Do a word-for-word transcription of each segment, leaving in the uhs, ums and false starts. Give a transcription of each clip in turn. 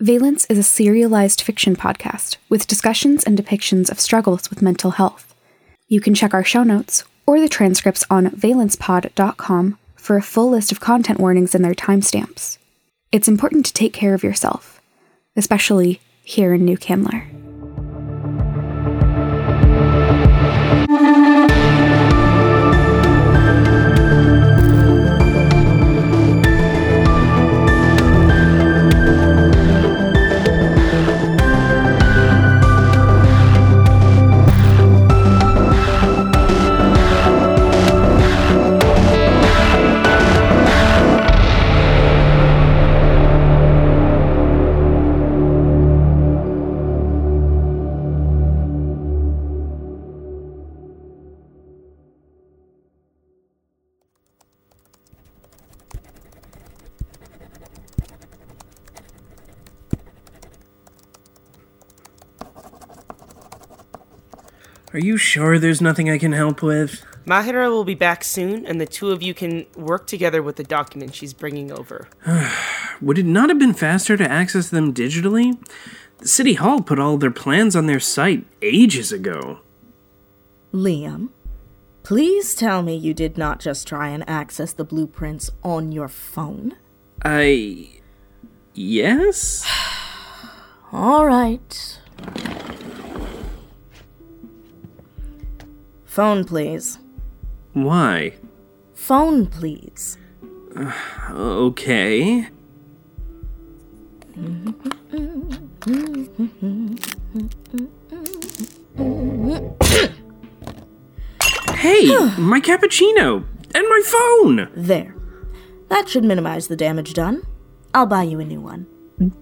Valence is a serialized fiction podcast with discussions and depictions of struggles with mental health. You can check our show notes or the transcripts on valence pod dot com for a full list of content warnings and their timestamps. It's important to take care of yourself, especially here in New Candler. Are you sure there's nothing I can help with? Mahira will be back soon, and the two of you can work together with the document she's bringing over. Would it not have been faster to access them digitally? The City Hall put all their plans on their site ages ago. Liam, please tell me you did not just try and access the blueprints on your phone. I... yes? All right. Phone, please. Why? Phone, please. Uh, okay. Hey, my cappuccino! And my phone! There. That should minimize the damage done. I'll buy you a new one.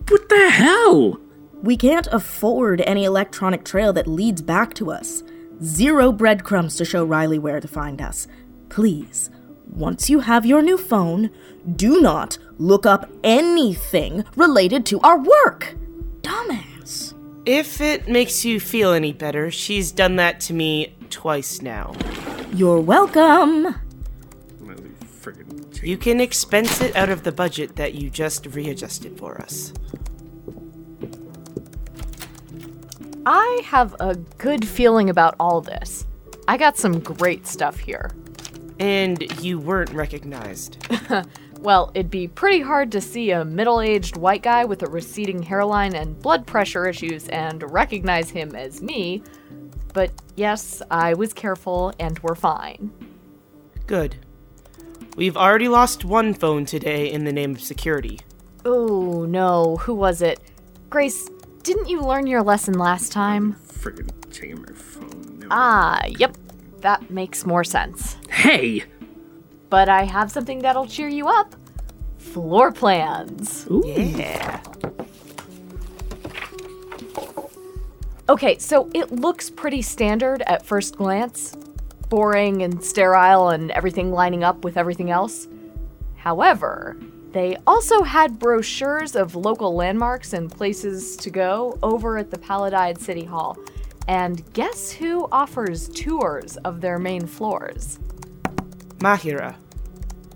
What the hell? We can't afford any electronic trail that leads back to us. Zero breadcrumbs to show Riley where to find us. Please, once you have your new phone, do not look up anything related to our work. Dumbass. If it makes you feel any better, she's done that to me twice now. You're welcome. You can expense it out of the budget that you just readjusted for us. I have a good feeling about all this. I got some great stuff here. And you weren't recognized. Well, it'd be pretty hard to see a middle-aged white guy with a receding hairline and blood pressure issues and recognize him as me. But yes, I was careful and we're fine. Good. We've already lost one phone today in the name of security. Oh, no. Who was it? Grace... didn't you learn your lesson last time? Friggin' taking my phone. No. Ah, yep. That makes more sense. Hey! But I have something that'll cheer you up. Floor plans. Ooh. Yeah. Okay, so it looks pretty standard at first glance. Boring and sterile and everything lining up with everything else. However... they also had brochures of local landmarks and places to go over at the Paladide City Hall. And guess who offers tours of their main floors? Mahira,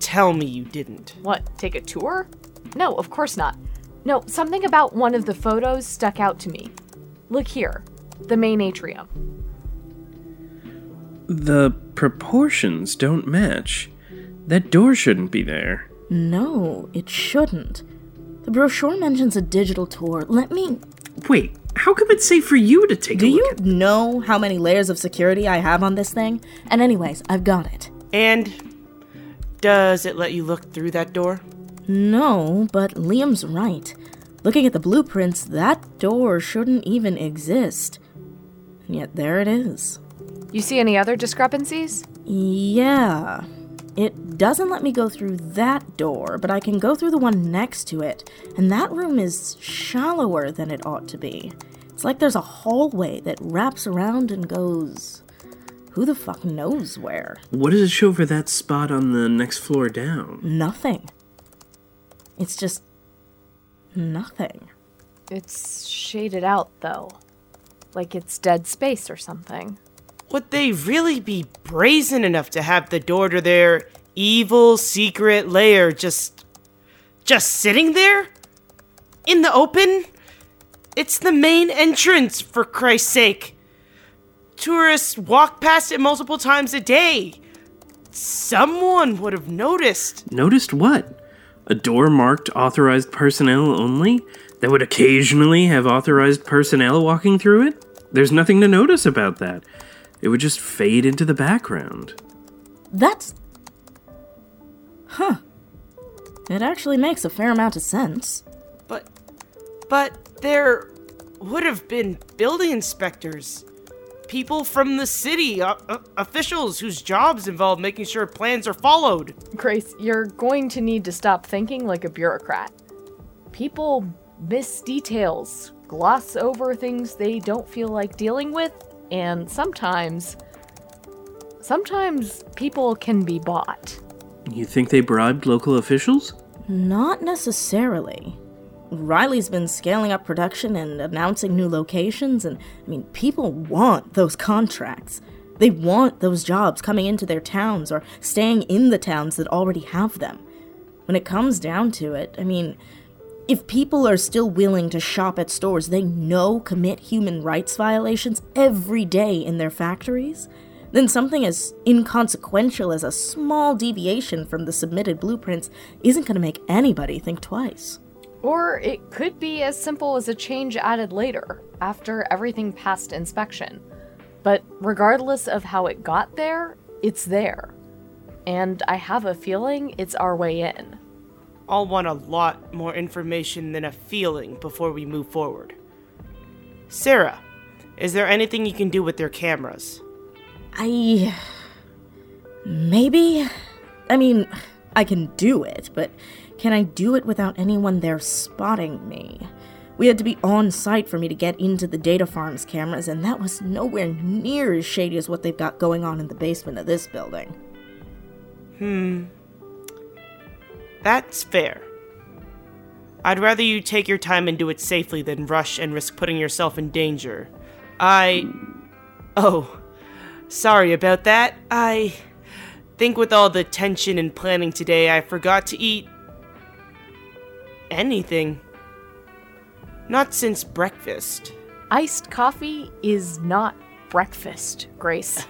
tell me you didn't. What, take a tour? No, of course not. No, something about one of the photos stuck out to me. Look here, the main atrium. The proportions don't match. That door shouldn't be there. No, it shouldn't. The brochure mentions a digital tour. Let me... Wait, how come it say for you to take a look at... Do you know how many layers of security I have on this thing? And anyways, I've got it. And does it let you look through that door? No, but Liam's right. Looking at the blueprints, that door shouldn't even exist. And yet there it is. You see any other discrepancies? Yeah... it doesn't let me go through that door, but I can go through the one next to it, and that room is shallower than it ought to be. It's like there's a hallway that wraps around and goes... who the fuck knows where? What does it show for that spot on the next floor down? Nothing. It's just... nothing. It's shaded out, though. Like it's dead space or something. Would they really be brazen enough to have the door to their evil secret lair just... just sitting there? in the open? It's the main entrance, for Christ's sake. Tourists walk past it multiple times a day. Someone would have noticed. Noticed what? A door marked authorized personnel only? That would occasionally have authorized personnel walking through it? There's nothing to notice about that. It would just fade into the background. That's... Huh. It actually makes a fair amount of sense. But... But there would have been building inspectors. People from the city, uh, uh, officials whose jobs involve making sure plans are followed. Grace, you're going to need to stop thinking like a bureaucrat. People miss details, gloss over things they don't feel like dealing with, and sometimes, sometimes people can be bought. You think they bribed local officials? Not necessarily. Riley's been scaling up production and announcing new locations, and, I mean, people want those contracts. They want those jobs coming into their towns or staying in the towns that already have them. When it comes down to it, I mean, if people are still willing to shop at stores they know commit human rights violations every day in their factories, then something as inconsequential as a small deviation from the submitted blueprints isn't going to make anybody think twice. Or it could be as simple as a change added later, after everything passed inspection. But regardless of how it got there, it's there. And I have a feeling it's our way in. I'll want a lot more information than a feeling before we move forward. Sarah, is there anything you can do with their cameras? I... Maybe? I mean, I can do it, but... Can I do it without anyone there spotting me? We had to be on site for me to get into the data farm's cameras, and that was nowhere near as shady as what they've got going on in the basement of this building. Hmm. That's fair. I'd rather you take your time and do it safely than rush and risk putting yourself in danger. I... Oh. Sorry about that. I think with all the tension and planning today, I forgot to eat... anything. Not since breakfast. Iced coffee is not breakfast, Grace.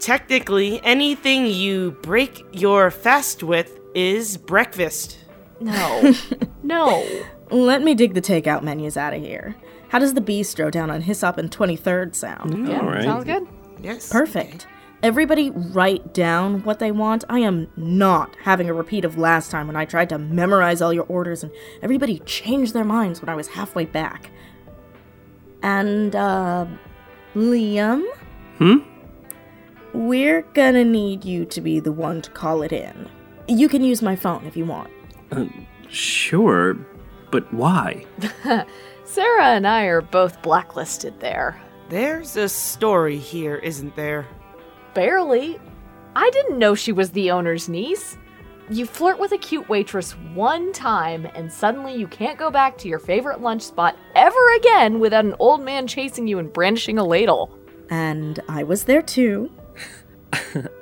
Technically, anything you break your fast with is breakfast. No. No. Let me dig the takeout menus out of here. How does the bistro down on Hyssop and twenty-third sound? Yeah, all right. Sounds good. Yes. Perfect. Okay. Everybody write down what they want. I am not having a repeat of last time when I tried to memorize all your orders and everybody changed their minds when I was halfway back. And, uh, Liam? Hmm? We're gonna need you to be the one to call it in. You can use my phone if you want. Uh, sure, but why? Sarah and I are both blacklisted there. There's a story here, isn't there? Barely. I didn't know she was the owner's niece. You flirt with a cute waitress one time, and suddenly you can't go back to your favorite lunch spot ever again without an old man chasing you and brandishing a ladle. And I was there too.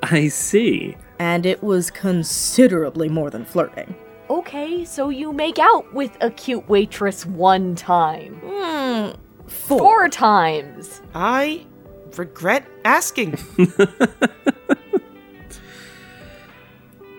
I see. And it was considerably more than flirting. Okay, so you make out with a cute waitress one time. Mm, four. Four times. I... regret asking.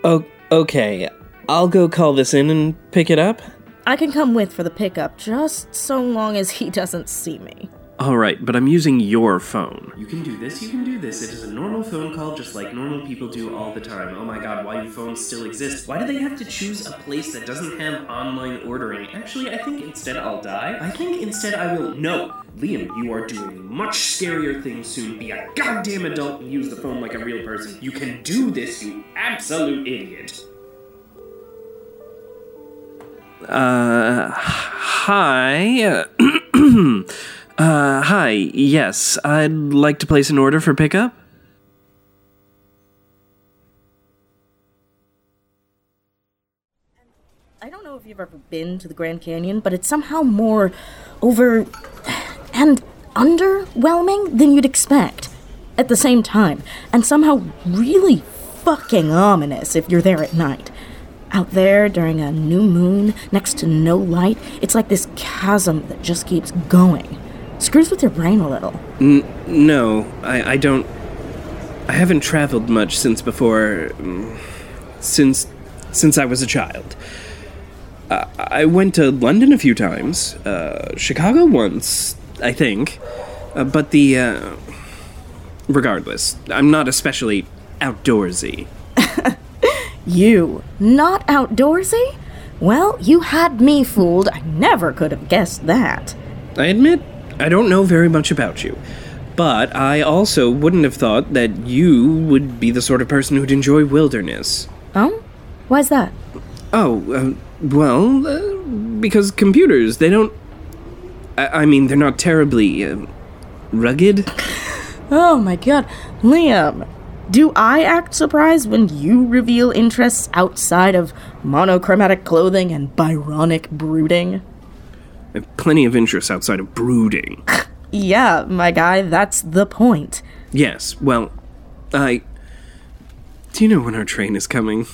oh, okay, I'll go call this in and pick it up. I can come with for the pickup, just so long as he doesn't see me. All right, but I'm using your phone. You can do this, you can do this. It is a normal phone call just like normal people do all the time. Oh my god, why do phones still exist? Why do they have to choose a place that doesn't have online ordering? Actually, I think instead I'll die. I think instead I will... No! Liam, you are doing much scarier things soon. Be a goddamn adult and use the phone like a real person. You can do this, you absolute idiot. Uh, hi. Uh, uh, hi, yes. I'd like to place an order for pickup. I don't know if you've ever been to the Grand Canyon, but it's somehow more over... and underwhelming than you'd expect at the same time, and somehow really fucking ominous if you're there at night. Out there, during a new moon, next to no light, it's like this chasm that just keeps going. Screws with your brain a little. N- no, I, I don't... I haven't traveled much since before... Since... Since I was a child. Uh, I went to London a few times. Uh, Chicago once, I think. Uh, but the... Uh, regardless, I'm not especially outdoorsy. You, not outdoorsy? Well, you had me fooled. I never could have guessed that. I admit, I don't know very much about you. But I also wouldn't have thought that you would be the sort of person who'd enjoy wilderness. Oh? Why's that? Oh, uh, well, uh, because computers, they don't... I, I mean, they're not terribly uh, rugged. Oh my god, Liam... Do I act surprised when you reveal interests outside of monochromatic clothing and Byronic brooding? I have plenty of interests outside of brooding. Yeah, my guy, that's the point. Yes, well, I... Do you know when our train is coming?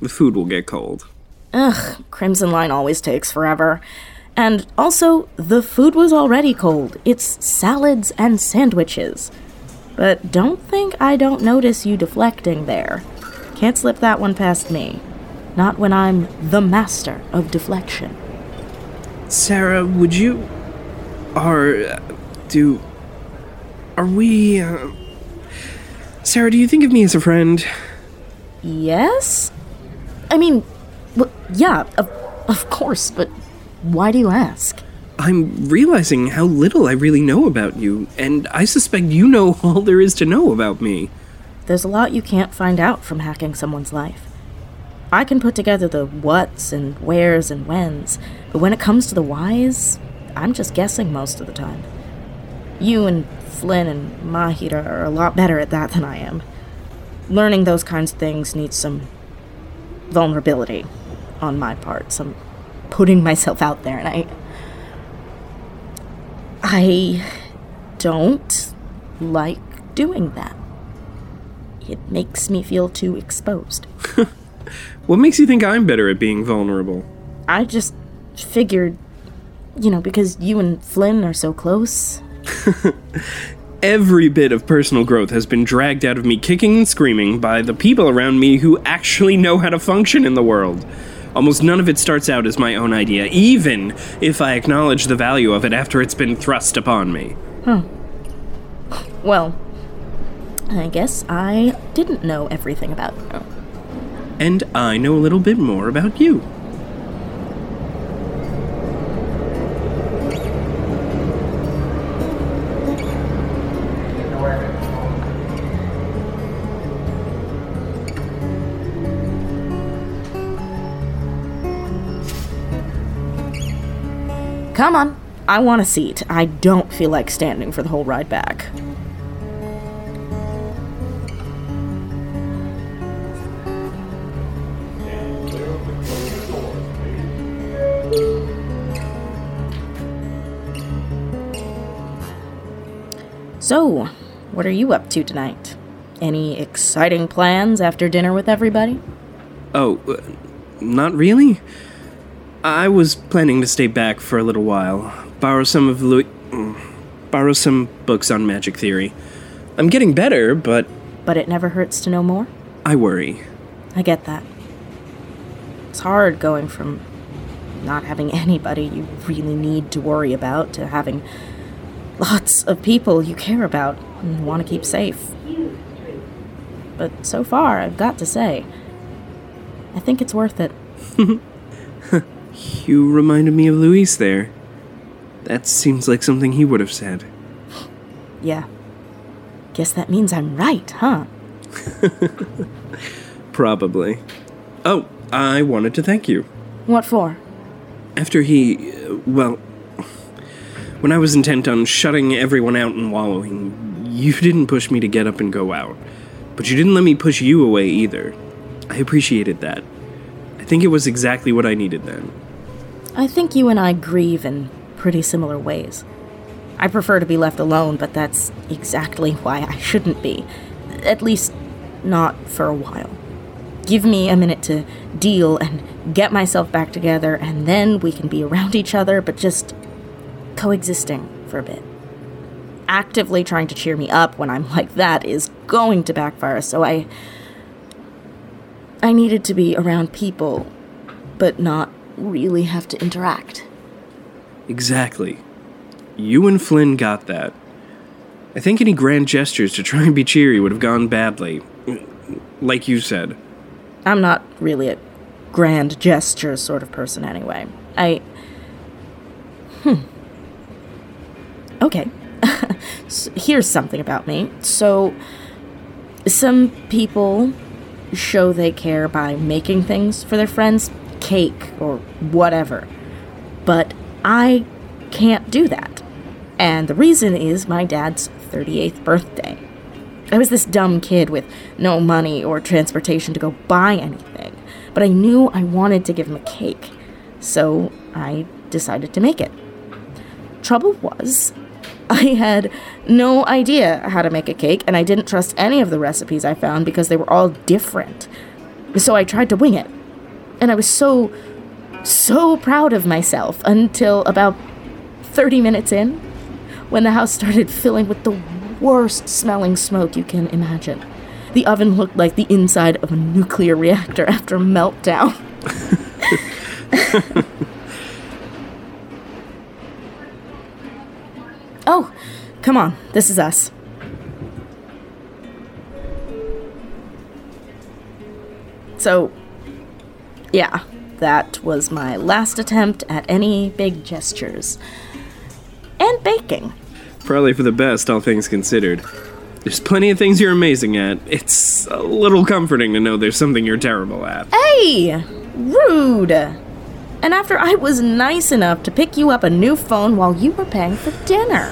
The food will get cold. Ugh, Crimson Line always takes forever. And also, the food was already cold. It's salads and sandwiches. But don't think I don't notice you deflecting there. Can't slip that one past me. Not when I'm the master of deflection. Sarah, would you... Are... Do... Are we... Uh, Sarah, do you think of me as a friend? Yes? I mean, well, yeah, of, of course, but why do you ask? I'm realizing how little I really know about you, and I suspect you know all there is to know about me. There's a lot you can't find out from hacking someone's life. I can put together the whats and wheres and whens, but when it comes to the whys, I'm just guessing most of the time. You and Flynn and Mahira are a lot better at that than I am. Learning those kinds of things needs some vulnerability on my part, some putting myself out there, and I... I don't like doing that. It makes me feel too exposed. What makes you think I'm better at being vulnerable? I just figured, you know, because you and Flynn are so close. Every bit of personal growth has been dragged out of me kicking and screaming by the people around me who actually know how to function in the world. Almost none of it starts out as my own idea, even if I acknowledge the value of it after it's been thrust upon me. Hmm. Well, I guess I didn't know everything about you. And I know a little bit more about you. Come on, I want a seat. I don't feel like standing for the whole ride back. So, what are you up to tonight? Any exciting plans after dinner with everybody? Oh, uh, not really? I was planning to stay back for a little while, borrow some of Louis... borrow some books on magic theory. I'm getting better, but... But it never hurts to know more? I worry. I get that. It's hard going from not having anybody you really need to worry about to having lots of people you care about and want to keep safe. But so far, I've got to say, I think it's worth it. You reminded me of Luis there. That seems like something he would have said. Yeah. Guess that means I'm right, huh? Probably. Oh, I wanted to thank you. What for? After he... well... When I was intent on shutting everyone out and wallowing, you didn't push me to get up and go out. But you didn't let me push you away either. I appreciated that. I think it was exactly what I needed then. I think you and I grieve in pretty similar ways. I prefer to be left alone, but that's exactly why I shouldn't be. At least, not for a while. give me a minute to deal and get myself back together, and then we can be around each other, but just coexisting for a bit. Actively trying to cheer me up when I'm like that is going to backfire, so I... I needed to be around people, but not really have to interact. Exactly. You and Flynn got that. I think any grand gestures to try and be cheery would have gone badly. Like you said. I'm not really a grand gesture sort of person anyway. I... Hmm. Okay. So here's something about me. So, some people show they care by making things for their friends. Cake or whatever. But I can't do that. And the reason is my dad's thirty-eighth birthday. I was this dumb kid with no money or transportation to go buy anything, but I knew I wanted to give him a cake, so I decided to make it. Trouble was, I had no idea how to make a cake, and I didn't trust any of the recipes I found because they were all different. So I tried to wing it, and I was so, so proud of myself until about thirty minutes in, when the house started filling with the worst-smelling smoke you can imagine. The oven looked like the inside of a nuclear reactor after a meltdown. Oh, come on. This is us. So, yeah, that was my last attempt at any big gestures. And baking. Probably for the best, all things considered. There's plenty of things you're amazing at. It's a little comforting to know there's something you're terrible at. Hey! Rude! And after I was nice enough to pick you up a new phone while you were paying for dinner.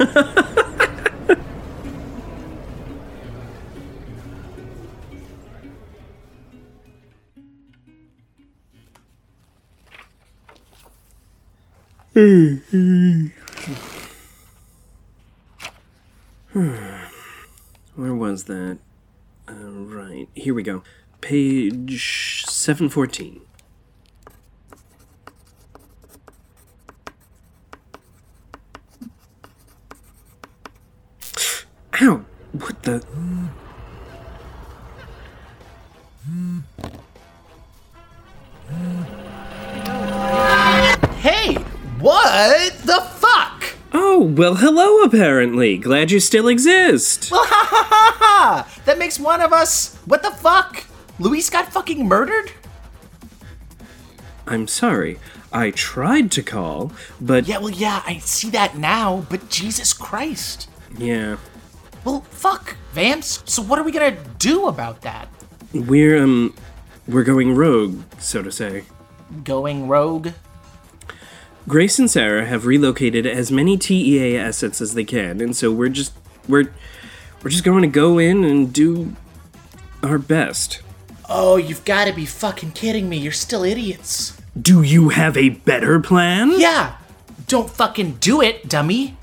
Where was that? All right, here we go. Page seven fourteen. Ow! What the... Hey! What the fuck? Oh, well, hello, apparently. Glad you still exist. Well, ha, ha, ha, ha. That makes one of us. What the fuck? Luis got fucking murdered? I'm sorry. I tried to call, but... Yeah, well, yeah, I see that now, but Jesus Christ. Yeah. Well, fuck, Vamps. So what are we gonna do about that? We're, um, we're going rogue, so to say. Going rogue? Grace and Sarah have relocated as many T E A assets as they can, and so we're just we're we're just going to go in and do our best. Oh, you've got to be fucking kidding me. You're still idiots. Do you have a better plan? Yeah. Don't fucking do it, dummy.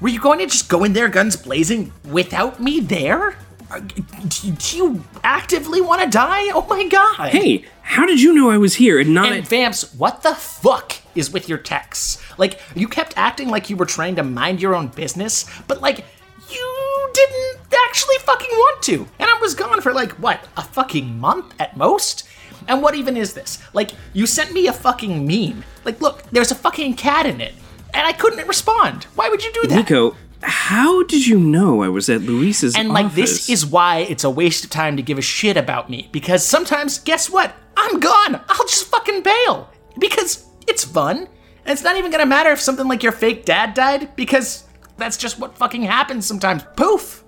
Were you going to just go in there guns blazing without me there? Are, do, do you actively want to die? Oh my god. Hey, how did you know I was here and not... And Vamps, what the fuck is with your texts? Like, you kept acting like you were trying to mind your own business, but, like, you didn't actually fucking want to. And I was gone for, like, what, a fucking month at most? And what even is this? Like, you sent me a fucking meme. Like, look, there's a fucking cat in it. And I couldn't respond. Why would you do that? Nico, how did you know I was at Luis's and, office? And, like, this is why it's a waste of time to give a shit about me. Because sometimes, guess what? I'm gone. I'll just fucking bail. Because... it's fun, and it's not even gonna matter if something like your fake dad died, because that's just what fucking happens sometimes. Poof!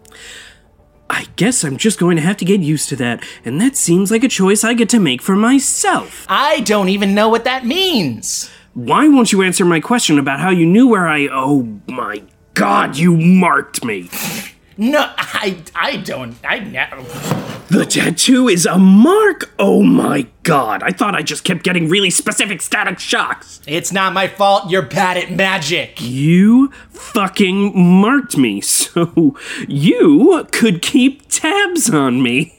I guess I'm just going to have to get used to that, and that seems like a choice I get to make for myself. I don't even know what that means! Why won't you answer my question about how you knew where I... Oh my god, you marked me! No, I I don't, I never... The tattoo is a mark? Oh my god, I thought I just kept getting really specific static shocks. It's not my fault, you're bad at magic. You fucking marked me, so you could keep tabs on me.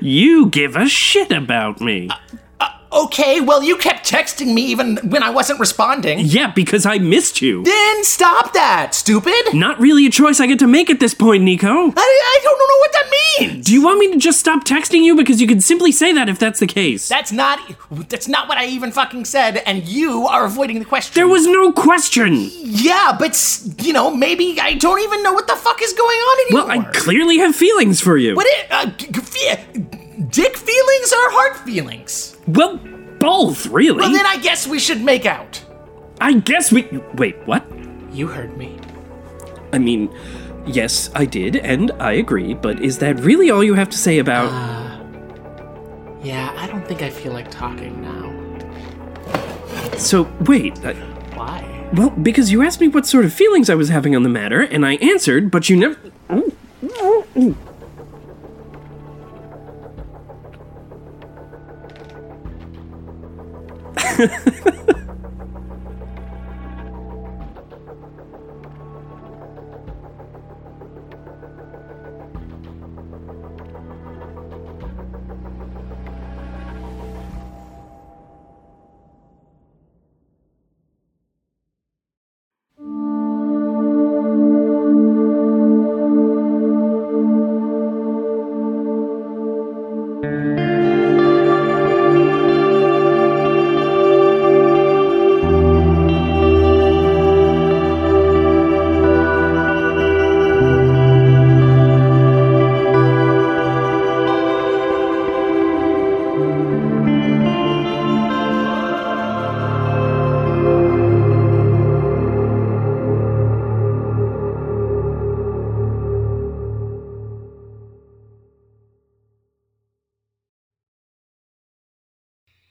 You give a shit about me. Uh, uh, okay, well, you kept texting me even when I wasn't responding. Yeah, because I missed you. Then stop that, stupid. Not really a choice I get to make at this point, Nico. I, I don't know what that means. Do you want me to just stop texting you? Because you can simply say that if that's the case. That's not, that's not what I even fucking said, and you are avoiding the question. There was no question. Yeah, but, you know, maybe I don't even know what the fuck is going on anymore. Well, I clearly have feelings for you. What it, uh, g- g- dick feelings or heart feelings? Well, both, really. Well, then I guess we should make out. I guess we... Wait, what? You heard me. I mean, yes, I did, and I agree, but is that really all you have to say about... Uh, yeah, I don't think I feel like talking now. So, wait. I... Why? Well, because you asked me what sort of feelings I was having on the matter, and I answered, but you never... Ooh, ooh, ooh.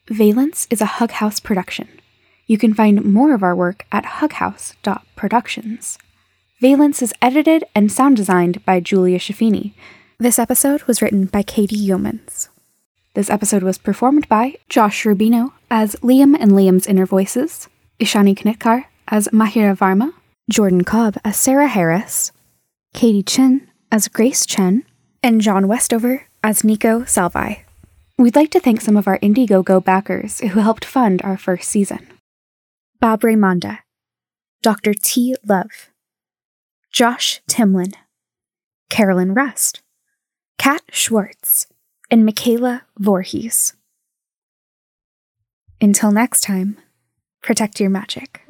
Valence is a Hug House production. You can find more of our work at hug house dot productions. Valence is edited and sound designed by Julia Schifini. This episode was written by Katie Yeomans. This episode was performed by Josh Rubino as Liam and Liam's inner voices, Ishani Kanetkar as Mahira Varma, Jordan Cobb as Sarah Harris, Katie Chin as Grace Chen, and John Westover as Nico Salvai. We'd like to thank some of our Indiegogo backers who helped fund our first season. Bob Raymonda, Doctor T. Love, Josh Timlen, Karilyn Rust, Kat Schwartz, and Michaela Voorhees. Until next time, protect your magic.